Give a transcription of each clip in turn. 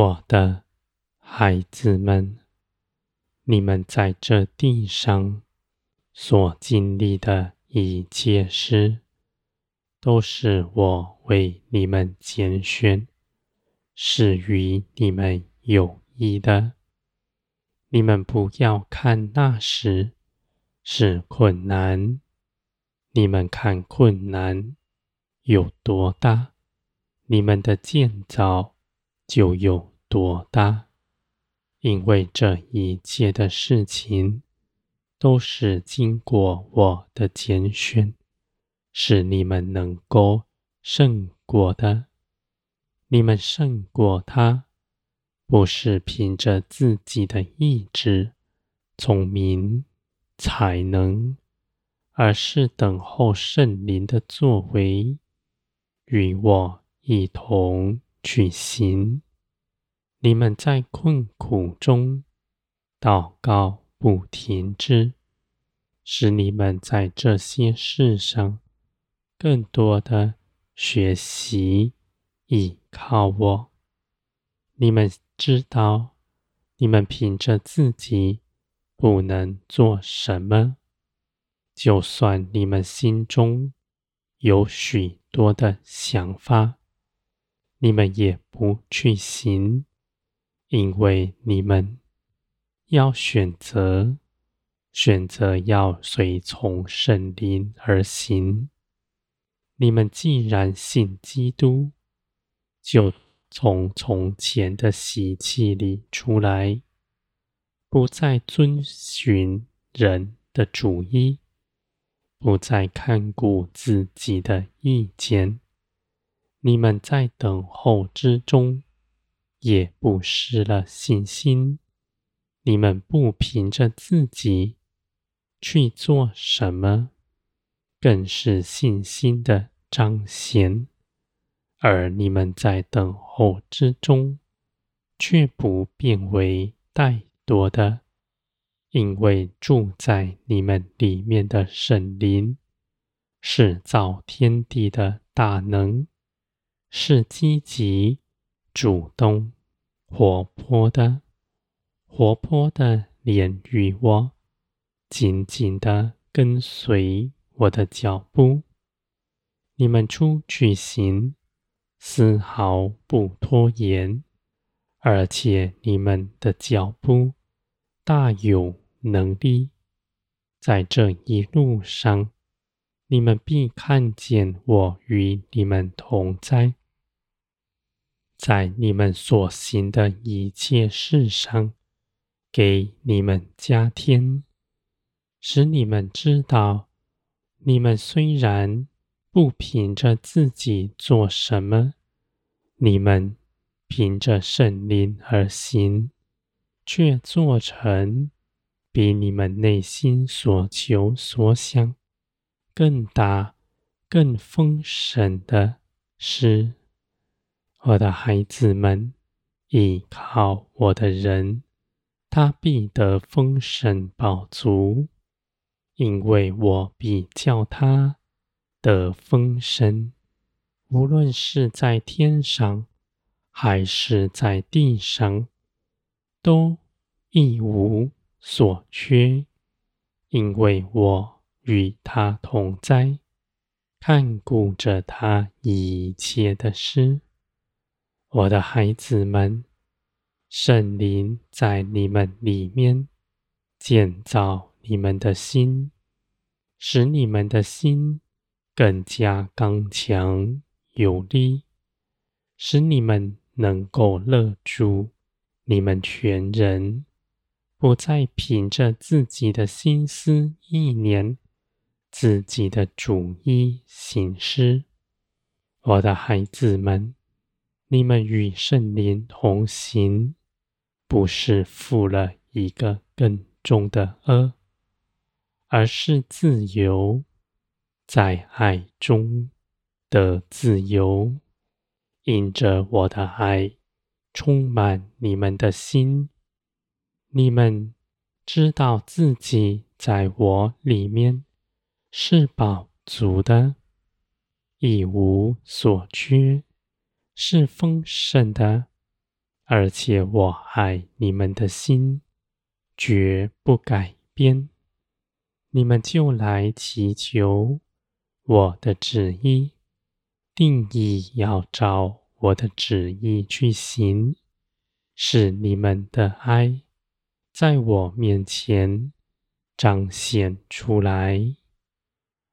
我的孩子们，你们在这地上所经历的一切事，都是我为你们拣选，是与你们有益的。你们不要看那时是困难，你们看困难有多大，你们的建造就有多大。因为这一切的事情都是经过我的拣选，使你们能够胜过的。你们胜过它，不是凭着自己的意志、聪明、才能，而是等候圣灵的作为，与我一同去行。你们在困苦中祷告不停止，使你们在这些事上更多的学习依靠我。你们知道，你们凭着自己不能做什么，就算你们心中有许多的想法，你们也不去行，因为你们要选择要随从圣灵而行。你们既然信基督，就从前的习气里出来，不再遵循人的主意，不再看顾自己的意见。你们在等候之中也不失了信心。你们不凭着自己去做什么，更是信心的彰显。而你们在等候之中却不变为怠惰的，因为住在你们里面的圣灵是造天地的大能，是积极主动活泼的连于我，紧紧地跟随我的脚步。你们出去行，丝毫不拖延，而且你们的脚步大有能力。在这一路上，你们必看见我与你们同在。在你们所行的一切事上，给你们加添，使你们知道，你们虽然不凭着自己做什么，你们凭着圣灵而行，却做成比你们内心所求所想更大更丰盛的事。我的孩子们，依靠我的人，他必得丰盛饱足，因为我必叫他得丰盛，无论是在天上还是在地上，都一无所缺，因为我与他同在，看顾着他一切的事。我的孩子们，圣灵在你们里面建造你们的心，使你们的心更加刚强有力，使你们能够勒住你们全人，不再凭着自己的心思意念、自己的主意行事。我的孩子们，你们与圣灵同行，不是负了一个更重的軛，而是自由，在爱中的自由。因着我的爱充满你们的心，你们知道自己在我里面是饱足的，一无所缺，是丰盛的，而且我爱你们的心绝不改变。你们就来祈求我的旨意，定义要照我的旨意去行，使你们的爱在我面前彰显出来。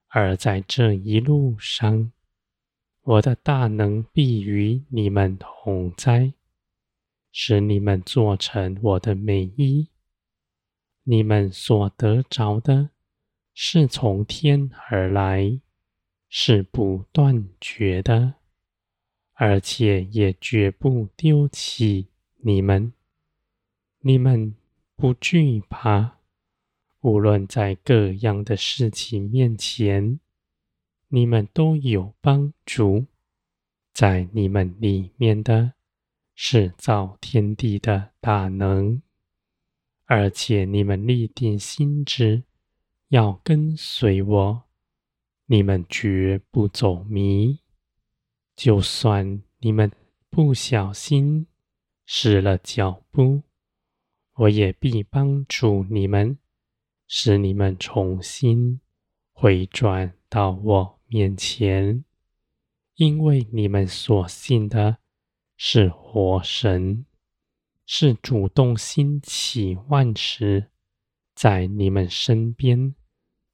而在这一路上，我的大能必与你们同在，使你们做成我的美意。你们所得着的是从天而来，是不断绝的，而且也绝不丢弃你们。你们不惧怕，无论在各样的事情面前，你们都有帮助。在你们里面的是造天地的大能，而且你们立定心志，要跟随我，你们绝不走迷。就算你们不小心失了脚步，我也必帮助你们，使你们重新回转到我面前，因为你们所信的是活神，是主动兴起万事在你们身边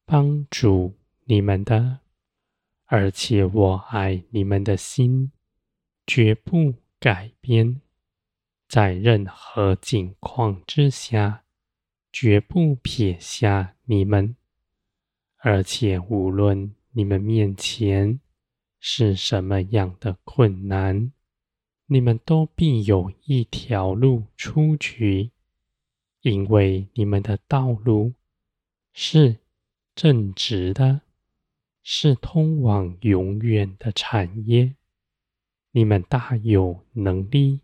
帮助你们的。而且我爱你们的心绝不改变，在任何境况之下绝不撇下你们。而且无论你们面前是什么样的困难，你们都必有一条路出去，因为你们的道路是正直的，是通往永远的产业。你们大有能力，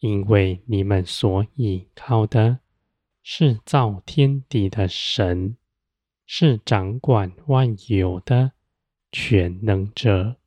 因为你们所倚靠的是造天地的神，是掌管万有的全能者。